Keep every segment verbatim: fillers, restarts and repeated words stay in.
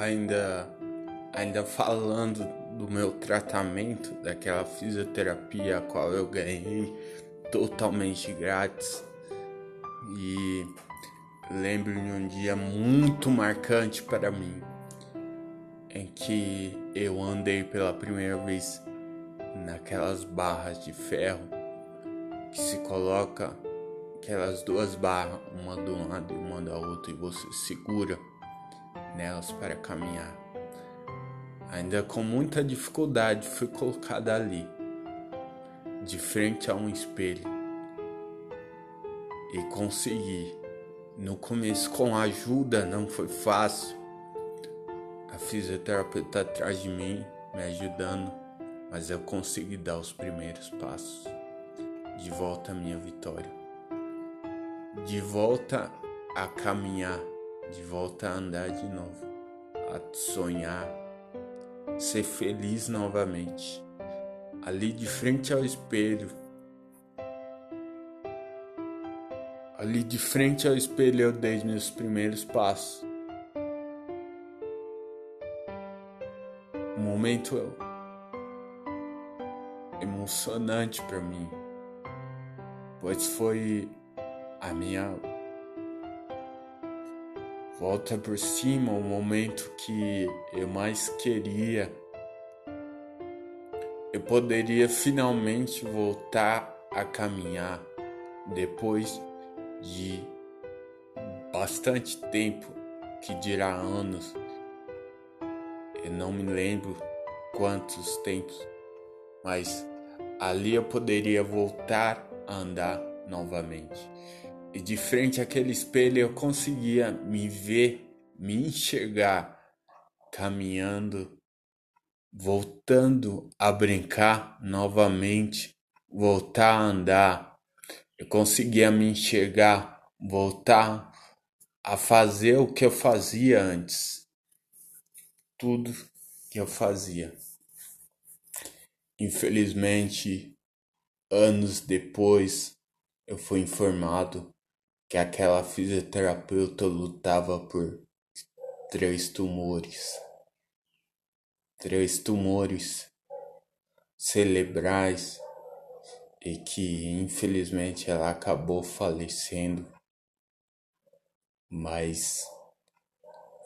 ainda, ainda falando do meu tratamento, daquela fisioterapia a qual eu ganhei totalmente grátis. E lembro-me um dia muito marcante para mim, em que eu andei pela primeira vez naquelas barras de ferro que se coloca, aquelas duas barras, uma do lado e uma da outra, e você segura nelas para caminhar. Ainda com muita dificuldade fui colocada ali, de frente a um espelho, e consegui. No começo, com ajuda, não foi fácil. A fisioterapeuta atrás de mim, me ajudando, mas eu consegui dar os primeiros passos. De volta à minha vitória. De volta a caminhar. De volta a andar de novo. A sonhar. Ser feliz novamente. Ali de frente ao espelho. Ali de frente ao espelho eu dei meus primeiros passos. Um momento emocionante para mim, pois foi a minha volta por cima, o momento que eu mais queria. Eu poderia finalmente voltar a caminhar depois de bastante tempo, que dirá anos. Eu não me lembro quantos tempos, mas ali eu poderia voltar a andar novamente. E de frente àquele espelho eu conseguia me ver, me enxergar, caminhando, voltando a brincar novamente, voltar a andar. Eu conseguia me enxergar, voltar a fazer o que eu fazia antes. Tudo que eu fazia. Infelizmente, anos depois, eu fui informado que aquela fisioterapeuta lutava por três tumores. Três tumores cerebrais, e que infelizmente ela acabou falecendo. Mas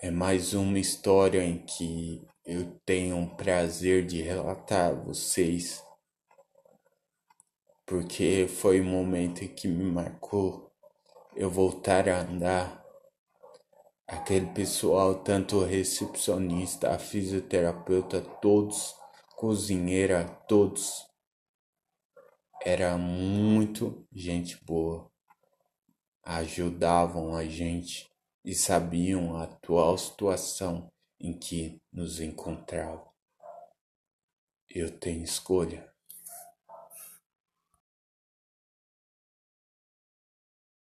é mais uma história em que eu tenho o prazer de relatar a vocês, porque foi um momento em que me marcou eu voltar a andar. Aquele pessoal, tanto o recepcionista, a fisioterapeuta, todos, cozinheira, todos, era muito gente boa, ajudavam a gente. E sabiam a atual situação em que nos encontrava. Eu tenho escolha.